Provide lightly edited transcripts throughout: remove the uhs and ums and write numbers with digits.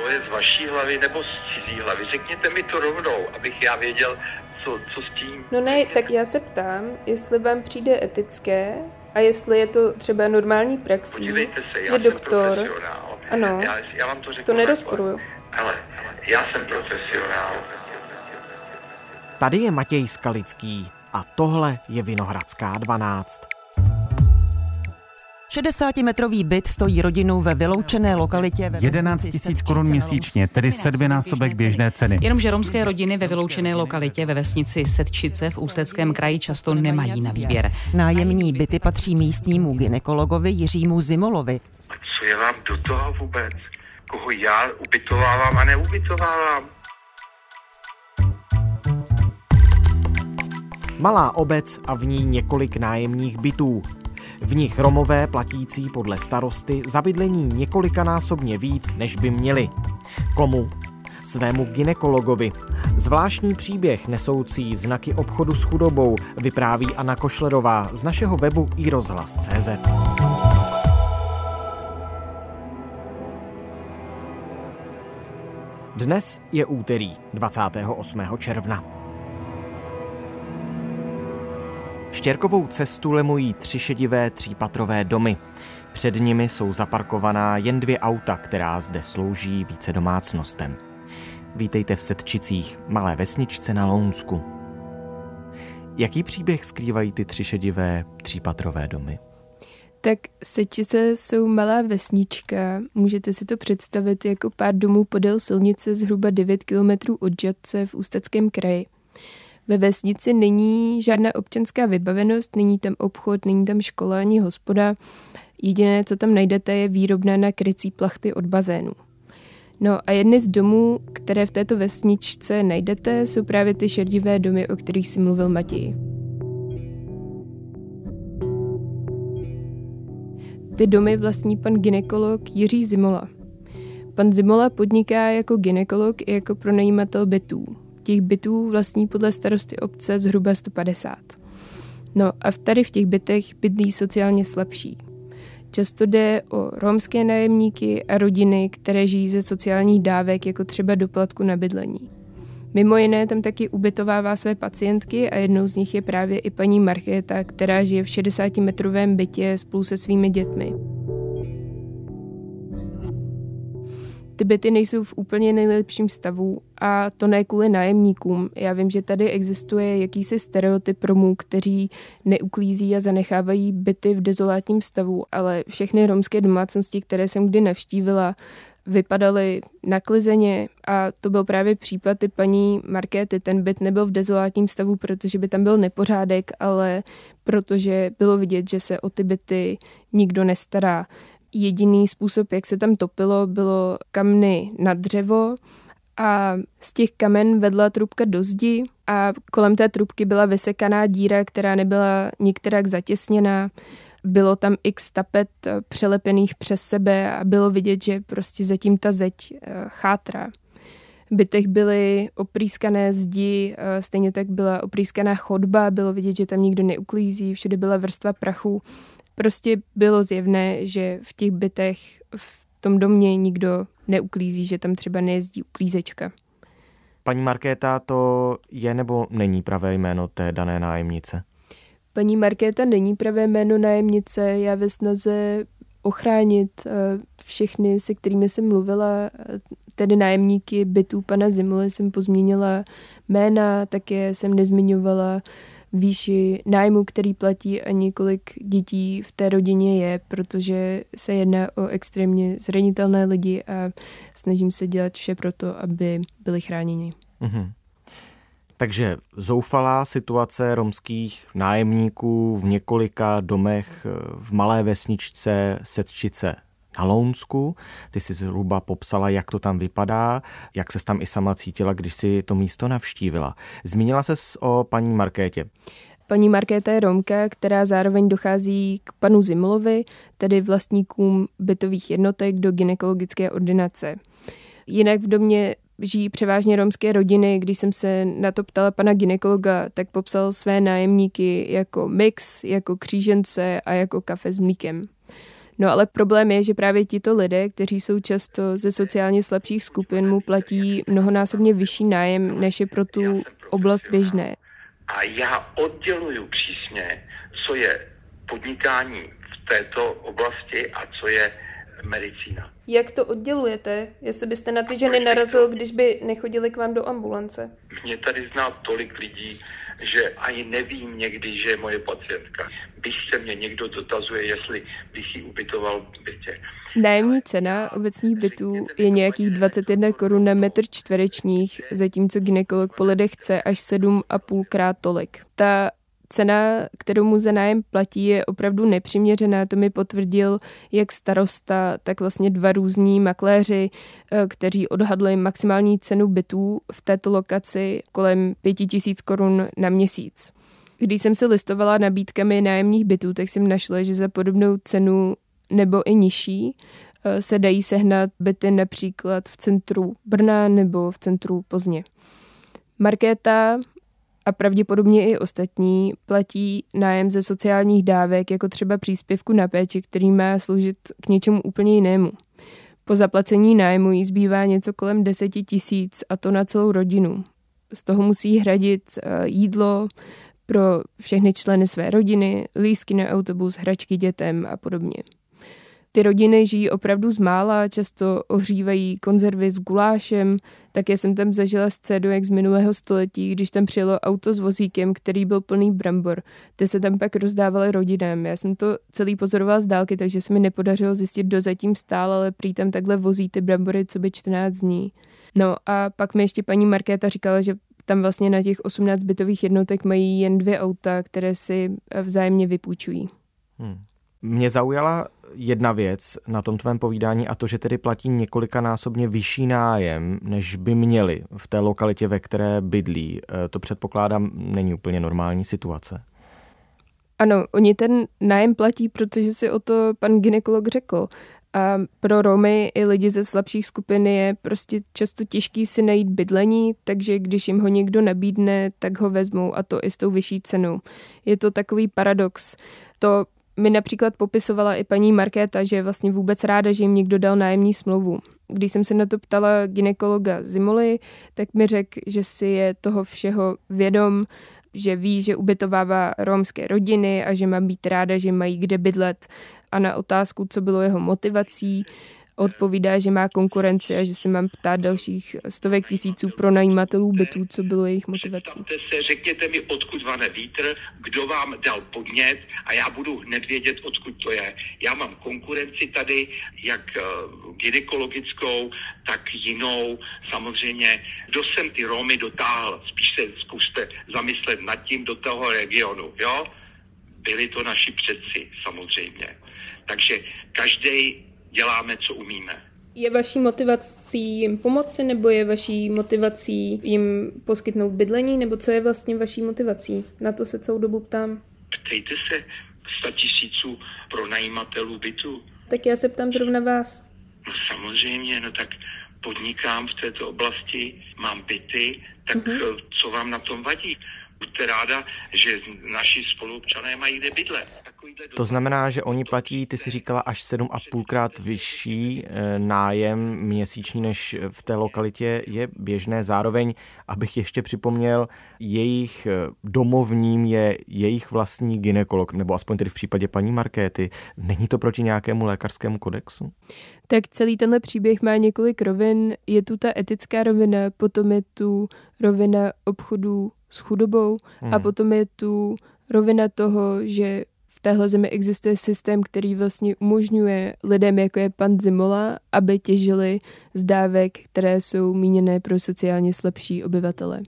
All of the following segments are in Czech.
to je z vaší hlavy nebo z cizí hlavy? Řekněte mi to rovnou, abych já věděl, co s tím. No ne, tak já se ptám, jestli vám přijde etické a jestli je to třeba normální praxí. Podívejte se, já že doktor, ano, já vám to řeknu, to nerozporuju. Ale já jsem profesionál. Tady je Matěj Skalický a tohle je Vinohradská 12. 60-metrový byt stojí rodinu ve vyloučené lokalitě. 11 000 korun měsíčně, tedy 7násobek běžné ceny. Jenomže romské rodiny ve vyloučené lokalitě ve vesnici Sedčice v Ústeckém kraji často nemají na výběr. Nájemní byty patří místnímu gynekologovi Jiřímu Zimolovi. A co je vám do toho vůbec? Koho já ubytovávám a neubytovávám? Malá obec a v ní několik nájemních bytů. V nich Romové platící podle starosty za bydlení několikanásobně víc, než by měli. Komu? Svému gynekologovi. Zvláštní příběh nesoucí znaky obchodu s chudobou vypráví Anna Košlerová z našeho webu irozhlas.cz. Dnes je úterý 28. června. Štěrkovou cestu lemují tři šedivé třípatrové domy. Před nimi jsou zaparkovaná jen 2 auta, která zde slouží více domácnostem. Vítejte v Sedčicích, malé vesničce na Lounsku. Jaký příběh skrývají ty tři šedivé třípatrové domy? Tak Sedčice jsou malá vesnička. Můžete si to představit jako pár domů podél silnice zhruba 9 kilometrů od Žadce v Ústeckém kraji. Ve vesnici není žádná občanská vybavenost, není tam obchod, není tam škola ani hospoda. Jediné, co tam najdete, je výrobna na krycí plachty od bazénu. No a jedny z domů, které v této vesničce najdete, jsou právě ty šedivé domy, o kterých si mluvil Matěj. Ty domy vlastní pan gynekolog Jiří Zimola. Pan Zimola podniká jako gynekolog i jako pronajímatel bytů. Těch bytů vlastní podle starosty obce zhruba 150. No a tady v těch bytech bydlí sociálně slabší. Často jde o romské nájemníky a rodiny, které žijí ze sociálních dávek, jako třeba doplatku na bydlení. Mimo jiné tam taky ubytovává své pacientky a jednou z nich je právě i paní Markéta, která žije v 60-metrovém bytě spolu se svými dětmi. Ty byty nejsou v úplně nejlepším stavu a to ne kvůli nájemníkům. Já vím, že tady existuje jakýsi stereotyp Romů, kteří neuklízí a zanechávají byty v dezolátním stavu, ale všechny romské domácnosti, které jsem kdy navštívila, vypadaly naklizeně a to byl právě případ ty paní Markéty. Ten byt nebyl v dezolátním stavu, protože by tam byl nepořádek, ale protože bylo vidět, že se o ty byty nikdo nestará. Jediný způsob, jak se tam topilo, bylo kamny na dřevo a z těch kamen vedla trubka do zdi a kolem té trubky byla vysekaná díra, která nebyla nikterak zatěsněná. Bylo tam x tapet přelepených přes sebe a bylo vidět, že prostě zatím ta zeď chátrá. V bytech byly oprýskané zdi, stejně tak byla oprýskaná chodba, bylo vidět, že tam nikdo neuklízí, všude byla vrstva prachu. Prostě bylo zjevné, že v těch bytech, v tom domě nikdo neuklízí, že tam třeba nejezdí uklízečka. Paní Markéta, to je nebo není pravé jméno té dané nájemnice? Paní Markéta není pravé jméno nájemnice. Já ve snaze ochránit všechny, se kterými jsem mluvila, tedy nájemníky bytů pana Zimoly, jsem pozměnila jména, také jsem nezmiňovala výši nájmu, který platí a několik dětí v té rodině je, protože se jedná o extrémně zranitelné lidi a snažím se dělat vše proto, aby byli chráněni. Mm-hmm. Takže zoufalá situace romských nájemníků v několika domech v malé vesničce Sedčice na Lounsku. Ty jsi zhruba popsala, jak to tam vypadá, jak ses tam i sama cítila, když si to místo navštívila. Zmínila ses o paní Markétě. Paní Markéta je Romka, která zároveň dochází k panu Zimolovi, tedy vlastníkům bytových jednotek do gynekologické ordinace. Jinak v domě žijí převážně romské rodiny. Když jsem se na to ptala pana gynekologa, tak popsal své nájemníky jako mix, jako křížence a jako kafe s mlíkem. No ale problém je, že právě tito lidé, kteří jsou často ze sociálně slabších skupin, mu platí mnohonásobně vyšší nájem, než je pro tu oblast běžné. A já odděluju přísně, co je podnikání v této oblasti a co je medicína. Jak to oddělujete? Jestli byste na ty ženy narazil, když by nechodili k vám do ambulance? Mě tady zná tolik lidí, že ani nevím někdy, že je moje pacientka. Když se mě někdo dotazuje, jestli bych ji ubytoval v bytě. Nájemní cena obecních bytů je nějakých 21 korun na metr čtverečních, zatímco gynekolog po lidech chce až 7,5 krát tolik. Ta cena, kterou mu za nájem platí, je opravdu nepřiměřená. To mi potvrdil jak starosta, tak vlastně dva různí makléři, kteří odhadli maximální cenu bytů v této lokaci kolem 5 000 korun na měsíc. Když jsem se listovala nabídkami nájemních bytů, tak jsem našla, že za podobnou cenu nebo i nižší se dají sehnat byty například v centru Brna nebo v centru Plzně. Markéta a pravděpodobně i ostatní platí nájem ze sociálních dávek, jako třeba příspěvku na péči, který má sloužit k něčemu úplně jinému. Po zaplacení nájmu jí zbývá něco kolem 10 000, a to na celou rodinu. Z toho musí hradit jídlo pro všechny členy své rodiny, lístky na autobus, hračky dětem a podobně. Ty rodiny žijí opravdu zmála, často ohřívají konzervy s gulášem. Také jsem tam zažila scénu jak z minulého století, když tam přijelo auto s vozíkem, který byl plný brambor. Ty se tam pak rozdávaly rodinám. Já jsem to celý pozorovala z dálky, takže se mi nepodařilo zjistit, kdo zatím stál, ale prý tam takhle vozí ty brambory co by 14 dní. No a pak mi ještě paní Markéta říkala, že tam vlastně na těch 18 bytových jednotek mají jen 2 auta, které si vzájemně vypůjčují. Mě zaujala jedna věc na tom tvém povídání a to, že tedy platí několikanásobně vyšší nájem, než by měli v té lokalitě, ve které bydlí. To předpokládám, není úplně normální situace. Ano, oni ten nájem platí, protože si o to pan gynekolog řekl. A pro Romy i lidi ze slabších skupin je prostě často těžký si najít bydlení, takže když jim ho někdo nabídne, tak ho vezmou a to i s tou vyšší cenou. Je to takový paradox. To mi například popisovala i paní Markéta, že je vlastně vůbec ráda, že jim někdo dal nájemní smlouvu. Když jsem se na to ptala gynekologa Zimoly, tak mi řekl, že si je toho všeho vědom, že ví, že ubytovává romské rodiny a že má být ráda, že mají kde bydlet. A na otázku, co bylo jeho motivací, odpovídá, že má konkurenci a že se mám ptát dalších 100 000 pronajímatelů bytů, co bylo jejich motivací. Řekněte mi, odkud vane vítr, kdo vám dal podnět a já budu hned vědět, odkud to je. Já mám konkurenci tady, jak gynekologickou, tak jinou. Samozřejmě, kdo jsem ty Romy dotáhl, spíš se zkuste zamyslet nad tím do toho regionu, jo? Byli to naši předci, samozřejmě. Takže každý děláme, co umíme. Je vaší motivací jim pomoci, nebo je vaší motivací jim poskytnout bydlení, nebo co je vlastně vaší motivací? Na to se celou dobu ptám. Ptejte se 100 000 pronajímatelů bytu. Tak já se ptám zrovna vás. No samozřejmě, tak podnikám v této oblasti, mám byty, tak co vám na tom vadí? Buďte ráda, že naši spoluobčané mají kde bydlet. To znamená, že oni platí, ty si říkala, až 7,5krát vyšší nájem měsíční, než v té lokalitě je běžné. Zároveň, abych ještě připomněl, jejich domovním je jejich vlastní gynekolog, nebo aspoň tedy v případě paní Markéty. Není to proti nějakému lékařskému kodexu? Tak celý tenhle příběh má několik rovin. Je tu ta etická rovina, potom je tu rovina obchodu s chudobou a potom je tu rovina toho, že v téhle zemi existuje systém, který vlastně umožňuje lidem, jako je pan Zimola, aby těžili z dávek, které jsou míněné pro sociálně slabší obyvatele.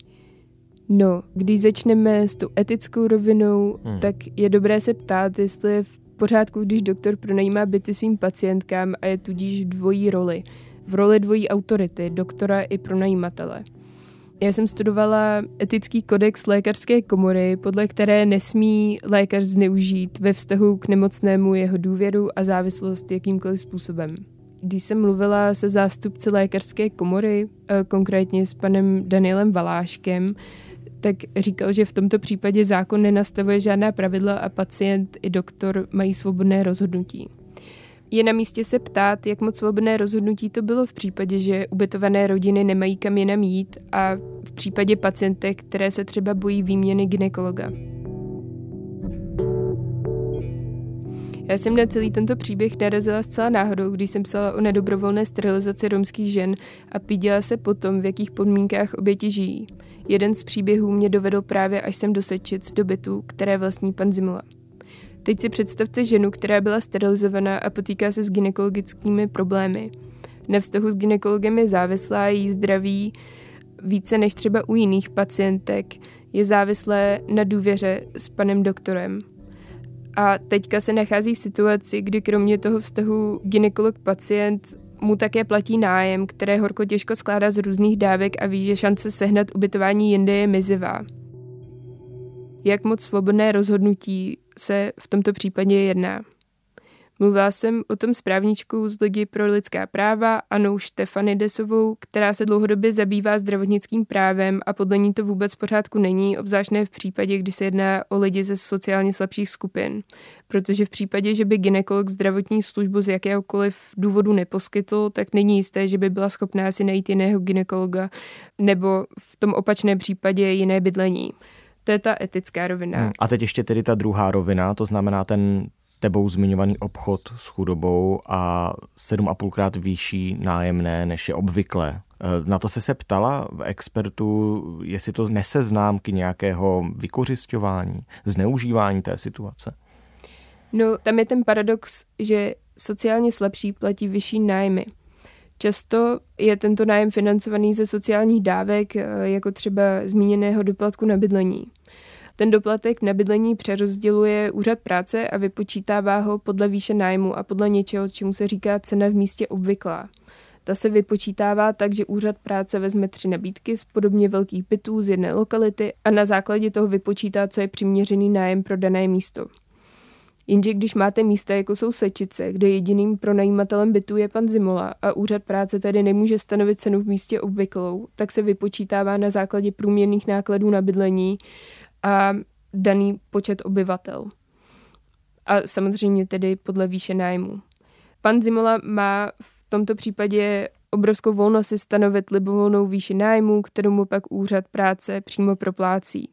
No, když začneme s tou etickou rovinou, tak je dobré se ptát, jestli je v pořádku, když doktor pronajímá byty svým pacientkám a je tudíž v dvojí roli. V roli dvojí autority, doktora i pronajímatele. Já jsem studovala etický kodex lékařské komory, podle které nesmí lékař zneužít ve vztahu k nemocnému jeho důvěru a závislost jakýmkoliv způsobem. Když jsem mluvila se zástupci lékařské komory, konkrétně s panem Danielem Valáškem, tak říkal, že v tomto případě zákon nenastavuje žádná pravidla a pacient i doktor mají svobodné rozhodnutí. Je na místě se ptát, jak moc svobodné rozhodnutí to bylo v případě, že ubytované rodiny nemají kam jinam jít a v případě pacientek, které se třeba bojí výměny gynekologa. Já jsem na celý tento příběh narazila zcela náhodou, když jsem psala o nedobrovolné sterilizaci romských žen a pídila se potom, v jakých podmínkách oběti žijí. Jeden z příběhů mě dovedl právě až sem do Sedčic, do bytu, které vlastní pan Zimola. Teď si představte ženu, která byla sterilizovaná a potýká se s gynekologickými problémy. Na vztahu s gynekologem je závislá, její zdraví více než třeba u jiných pacientek je závislé na důvěře s panem doktorem. A teďka se nachází v situaci, kdy kromě toho vztahu gynekolog-pacient mu také platí nájem, které horko těžko skládá z různých dávek a ví, že šance sehnat ubytování jinde je mizivá. Jak moc svobodné rozhodnutí se v tomto případě jedná? Mluvila jsem o tom s právničkou z Ligy pro lidská práva Anou Štefanidesovou, která se dlouhodobě zabývá zdravotnickým právem a podle ní to vůbec v pořádku není, obzvláště v případě, kdy se jedná o lidi ze sociálně slabších skupin. Protože v případě, že by gynekolog zdravotní službu z jakéhokoliv důvodu neposkytl, tak není jisté, že by byla schopná si najít jiného gynekologa nebo v tom opačném případě jiné bydlení. To je ta etická rovina. A teď ještě tedy ta druhá rovina, to znamená ten tebou zmiňovaný obchod s chudobou a 7,5krát vyšší nájemné, než je obvyklé. Na to se ptala expertů, jestli to nese známky nějakého vykořisťování, zneužívání té situace. No, tam je ten paradox, že sociálně slabší platí vyšší nájmy. Často je tento nájem financovaný ze sociálních dávek, jako třeba zmíněného doplatku na bydlení. Ten doplatek na bydlení přerozděluje úřad práce a vypočítává ho podle výše nájmu a podle něčeho, čemu se říká cena v místě obvyklá. Ta se vypočítává tak, že úřad práce vezme 3 nabídky z podobně velkých bytů z jedné lokality a na základě toho vypočítá, co je přiměřený nájem pro dané místo. Jenže když máte místa, jako jsou Sedčice, kde jediným pronajímatelem bytu je pan Zimola a úřad práce tedy nemůže stanovit cenu v místě obvyklou, tak se vypočítává na základě průměrných nákladů na bydlení a daný počet obyvatel. A samozřejmě tedy podle výše nájmu. Pan Zimola má v tomto případě obrovskou volnost si stanovit libovolnou výši nájmu, kterou mu pak úřad práce přímo proplácí.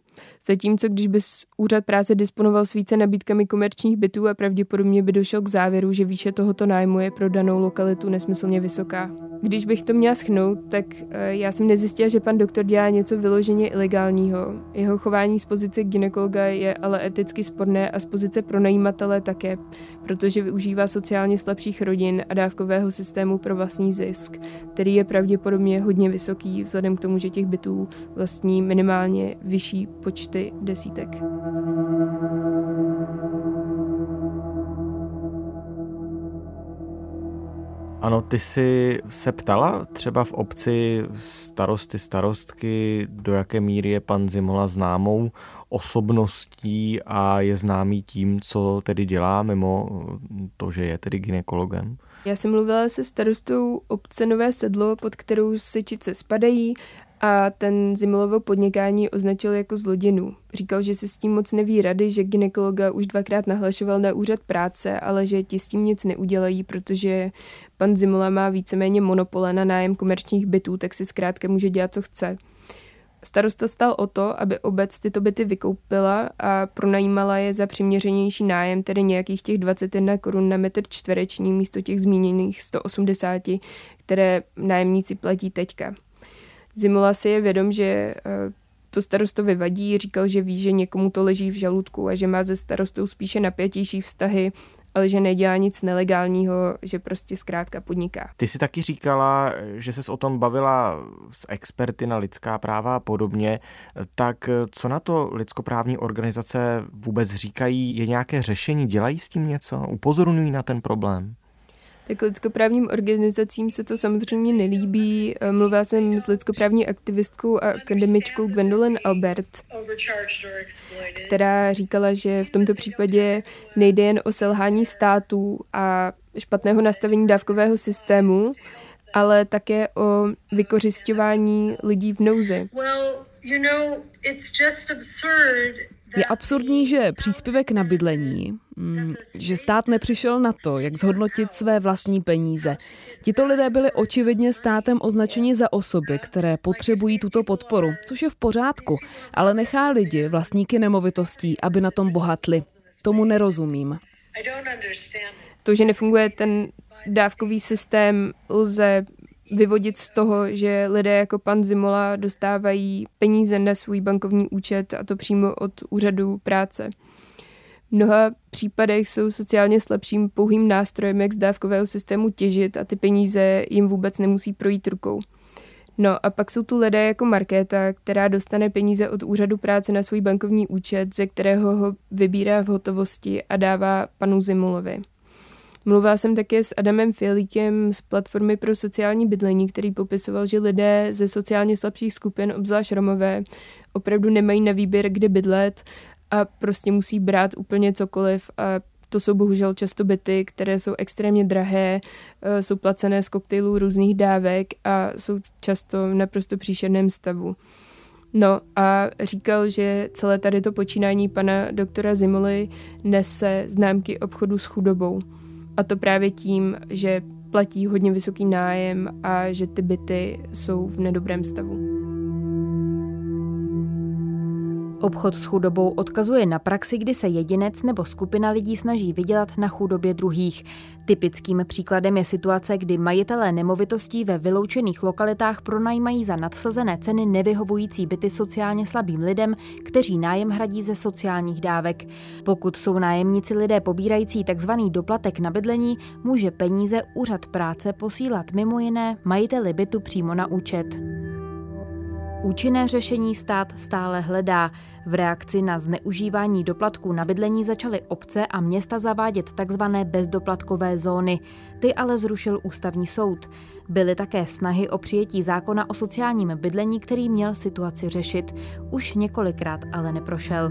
Zatímco když by úřad práce disponoval s více nabídkami komerčních bytů a pravděpodobně by došel k závěru, že výše tohoto nájmu je pro danou lokalitu nesmyslně vysoká. Když bych to měla shrnout, tak já jsem nezjistila, že pan doktor dělá něco vyloženě ilegálního. Jeho chování z pozice gynekologa je ale eticky sporné a z pozice pronajímatele také, protože využívá sociálně slabších rodin a dávkového systému pro vlastní zisk, který je pravděpodobně hodně vysoký vzhledem k tomu, že těch bytů vlastní minimálně vyšší počty desítek. Ano, ty jsi se ptala třeba v obci starosty, starostky, do jaké míry je pan Zimola známou osobností a je známý tím, co tedy dělá, mimo to, že je tedy gynekologem? Já jsem mluvila se starostou obce Nové Sedlo, pod kterou Sedčice spadají, a ten Zimolovo podnikání označil jako zloděnu. Říkal, že si s tím moc neví rady, že gynekologa už 2krát nahlašoval na úřad práce, ale že ti s tím nic neudělají, protože pan Zimola má víceméně monopole na nájem komerčních bytů, tak si zkrátka může dělat, co chce. Starosta stal o to, aby obec tyto byty vykoupila a pronajímala je za přiměřenější nájem, tedy nějakých těch 21 korun na metr čtvereční místo těch zmíněných 180, které nájemníci platí teďka. Zimola si je vědom, že to starostovi vadí, říkal, že ví, že někomu to leží v žaludku a že má se starostou spíše napětější vztahy, ale že nedělá nic nelegálního, že prostě zkrátka podniká. Ty jsi taky říkala, že ses o tom bavila s experty na lidská práva a podobně, tak co na to lidskoprávní organizace vůbec říkají? Je nějaké řešení? Dělají s tím něco? Upozorňují na ten problém? Tak lidskoprávním organizacím se to samozřejmě nelíbí. Mluvila jsem s lidskoprávní aktivistkou a akademičkou Gwendolyn Albert, která říkala, že v tomto případě nejde jen o selhání států a špatného nastavení dávkového systému, ale také o vykořisťování lidí v nouzi. Je absurdní, že příspěvek na bydlení, že stát nepřišel na to, jak zhodnotit své vlastní peníze. Tito lidé byli očividně státem označeni za osoby, které potřebují tuto podporu, což je v pořádku, ale nechá lidi, vlastníky nemovitostí, aby na tom bohatli. Tomu nerozumím. To, že nefunguje ten dávkový systém, lze vyvodit z toho, že lidé jako pan Zimola dostávají peníze na svůj bankovní účet, a to přímo od úřadu práce. V mnoha případech jsou sociálně slabším pouhým nástrojem, jak z dávkového systému těžit, a ty peníze jim vůbec nemusí projít rukou. No a pak jsou tu lidé jako Markéta, která dostane peníze od úřadu práce na svůj bankovní účet, ze kterého ho vybírá v hotovosti a dává panu Zimolovi. Mluvila jsem také s Adamem Fialíkem z Platformy pro sociální bydlení, který popisoval, že lidé ze sociálně slabších skupin, obzvlášť Romové, opravdu nemají na výběr, kde bydlet a prostě musí brát úplně cokoliv. A to jsou bohužel často byty, které jsou extrémně drahé, jsou placené z koktejlů různých dávek a jsou často v naprosto příšerném stavu. No a říkal, že celé tady to počínání pana doktora Zimoly nese známky obchodu s chudobou. A to právě tím, že platí hodně vysoký nájem a že ty byty jsou v nedobrém stavu. Obchod s chudobou odkazuje na praxi, kdy se jedinec nebo skupina lidí snaží vydělat na chudobě druhých. Typickým příkladem je situace, kdy majitelé nemovitostí ve vyloučených lokalitách pronajímají za nadsazené ceny nevyhovující byty sociálně slabým lidem, kteří nájem hradí ze sociálních dávek. Pokud jsou nájemníci lidé pobírající tzv. Doplatek na bydlení, může peníze úřad práce posílat mimo jiné majiteli bytu přímo na účet. Účinné řešení stát stále hledá. V reakci na zneužívání doplatků na bydlení začaly obce a města zavádět tzv. Bezdoplatkové zóny. Ty ale zrušil Ústavní soud. Byly také snahy o přijetí zákona o sociálním bydlení, který měl situaci řešit. Už několikrát ale neprošel.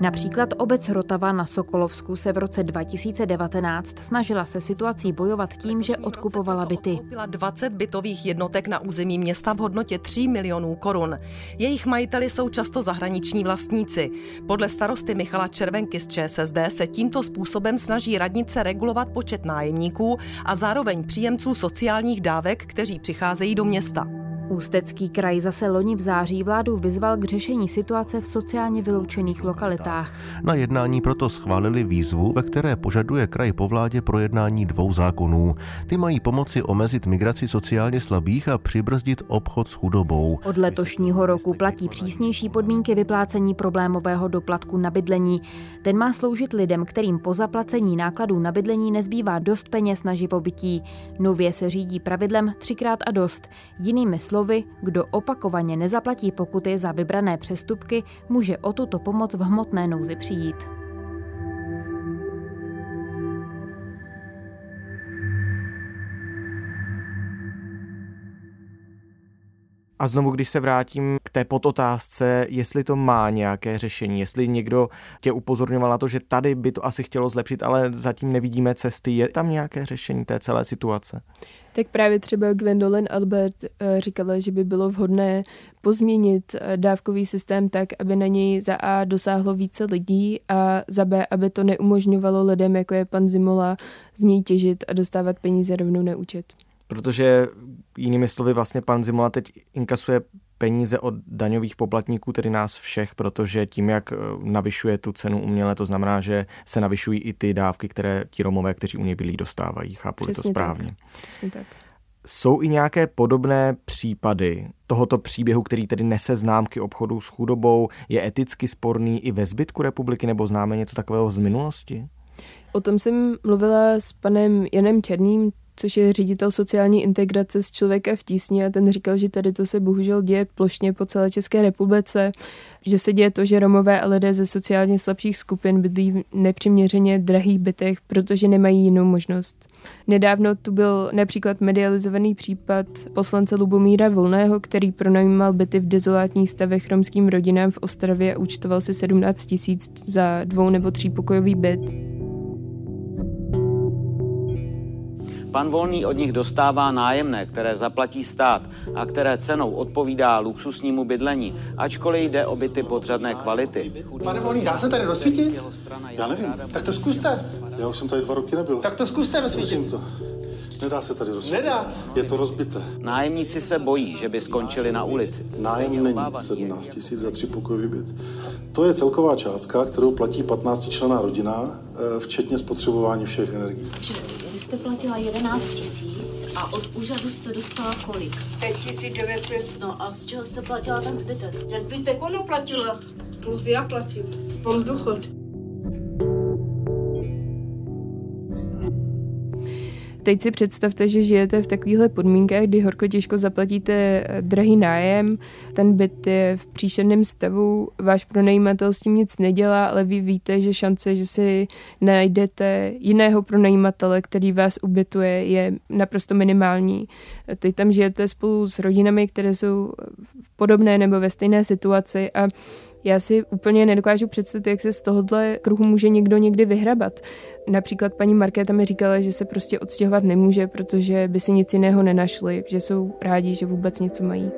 Například obec Rotava na Sokolovsku se v roce 2019 snažila se situací bojovat tím, že odkupovala byty. 20 bytových jednotek na území města v hodnotě 3 milionů korun. Jejich majiteli jsou často zahraniční vlastníci. Podle starosty Michala Červenky z ČSSD se tímto způsobem snaží radnice regulovat počet nájemníků a zároveň příjemců sociálních dávek, kteří přicházejí do města. Ústecký kraj zase loni v září vládu vyzval k řešení situace v sociálně vyloučených lokalitách. Na jednání proto schválili výzvu, ve které požaduje kraj po vládě projednání 2 zákonů. Ty mají pomoci omezit migraci sociálně slabých a přibrzdit obchod s chudobou. Od letošního roku platí přísnější podmínky vyplácení problémového doplatku na bydlení. Ten má sloužit lidem, kterým po zaplacení nákladů na bydlení nezbývá dost peněz na živobytí. Nově se řídí pravidlem 3x a dost. Jinými slovy, kdo opakovaně nezaplatí pokuty za vybrané přestupky, může o tuto pomoc v hmotné nouzi přijít. A znovu, když se vrátím k té podotázce, jestli to má nějaké řešení, jestli někdo tě upozorňoval na to, že tady by to asi chtělo zlepšit, ale zatím nevidíme cesty, je tam nějaké řešení té celé situace? Tak právě třeba Gwendolyn Albert říkala, že by bylo vhodné pozměnit dávkový systém tak, aby na něj za A dosáhlo více lidí a za B, aby to neumožňovalo lidem, jako je pan Zimola, z něj těžit a dostávat peníze rovnou na účet. Protože jinými slovy vlastně pan Zimola teď inkasuje peníze od daňových poplatníků, tedy nás všech, protože tím, jak navyšuje tu cenu uměle, to znamená, že se navyšují i ty dávky, které ti Romové, kteří u něj byli, dostávají. Chápu to správně? Přesně tak. Jsou i nějaké podobné případy tohoto příběhu, který tedy nese známky obchodu s chudobou, je eticky sporný i ve zbytku republiky, nebo známe něco takového z minulosti? O tom jsem mluvila s panem Janem Černým, což je ředitel sociální integrace z Člověka v tísni, a ten říkal, že tady to se bohužel děje plošně po celé České republice, že se děje to, že Romové a lidé ze sociálně slabších skupin bydlí v nepřiměřeně drahých bytech, protože nemají jinou možnost. Nedávno tu byl například medializovaný případ poslance Lubomíra Volného, který pronajímal byty v dezolátních stavech romským rodinám v Ostravě a účtoval si 17 000 za 2- nebo 3pokojový byt. Pan Volný od nich dostává nájemné, které zaplatí stát a které cenou odpovídá luxusnímu bydlení, ačkoliv jde o byty podřadné kvality. Pane Volný, dá se tady rozsvítit? Já nevím. Tak to zkuste. Já už jsem tady 2 roky nebyl. Tak to zkuste rozsvítit. Nedá se tady rozsvítit. Nedá. Je to rozbité. Nájemníci se bojí, že by skončili na ulici. Nájem není 17 000 za 3 pokojový byt. To je celková částka, kterou platí 15členná rodina, včetně spotřebování všech energií. Vy jste platila 11 000 a od úřadu jste dostala kolik? 5 900. No a z čeho jste platila ten zbytek? Já zbytek ono platila. Plus já platím. Mám důchod. Teď si představte, že žijete v takovýchhle podmínkách, kdy horko těžko zaplatíte drahý nájem, ten byt je v příšerném stavu, váš pronajímatel s tím nic nedělá, ale vy víte, že šance, že si najdete jiného pronajímatele, který vás ubytuje, je naprosto minimální. Teď tam žijete spolu s rodinami, které jsou v podobné nebo ve stejné situaci a já si úplně nedokážu představit, jak se z tohohle kruhu může někdo někdy vyhrabat. Například paní Markéta mi říkala, že se prostě odstěhovat nemůže, protože by si nic jiného nenašli, že jsou rádi, že vůbec něco mají.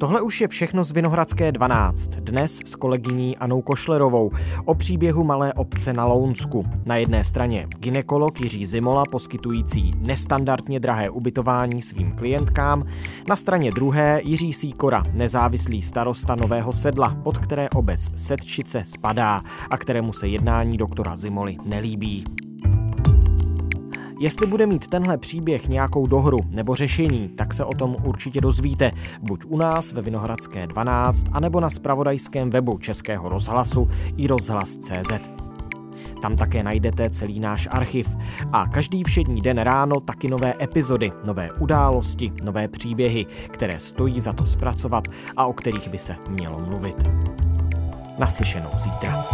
Tohle už je všechno z Vinohradské 12, dnes s kolegyní Annou Košlerovou o příběhu malé obce na Lounsku. Na jedné straně gynekolog Jiří Zimola poskytující nestandardně drahé ubytování svým klientkám, na straně druhé Jiří Síkora, nezávislý starosta Nového Sedla, pod které obec Sedčice spadá a kterému se jednání doktora Zimoly nelíbí. Jestli bude mít tenhle příběh nějakou dohru nebo řešení, tak se o tom určitě dozvíte, buď u nás ve Vinohradské 12, anebo na zpravodajském webu Českého rozhlasu irozhlas.cz. Tam také najdete celý náš archiv. A každý všední den ráno taky nové epizody, nové události, nové příběhy, které stojí za to zpracovat a o kterých by se mělo mluvit. Naslyšenou zítra.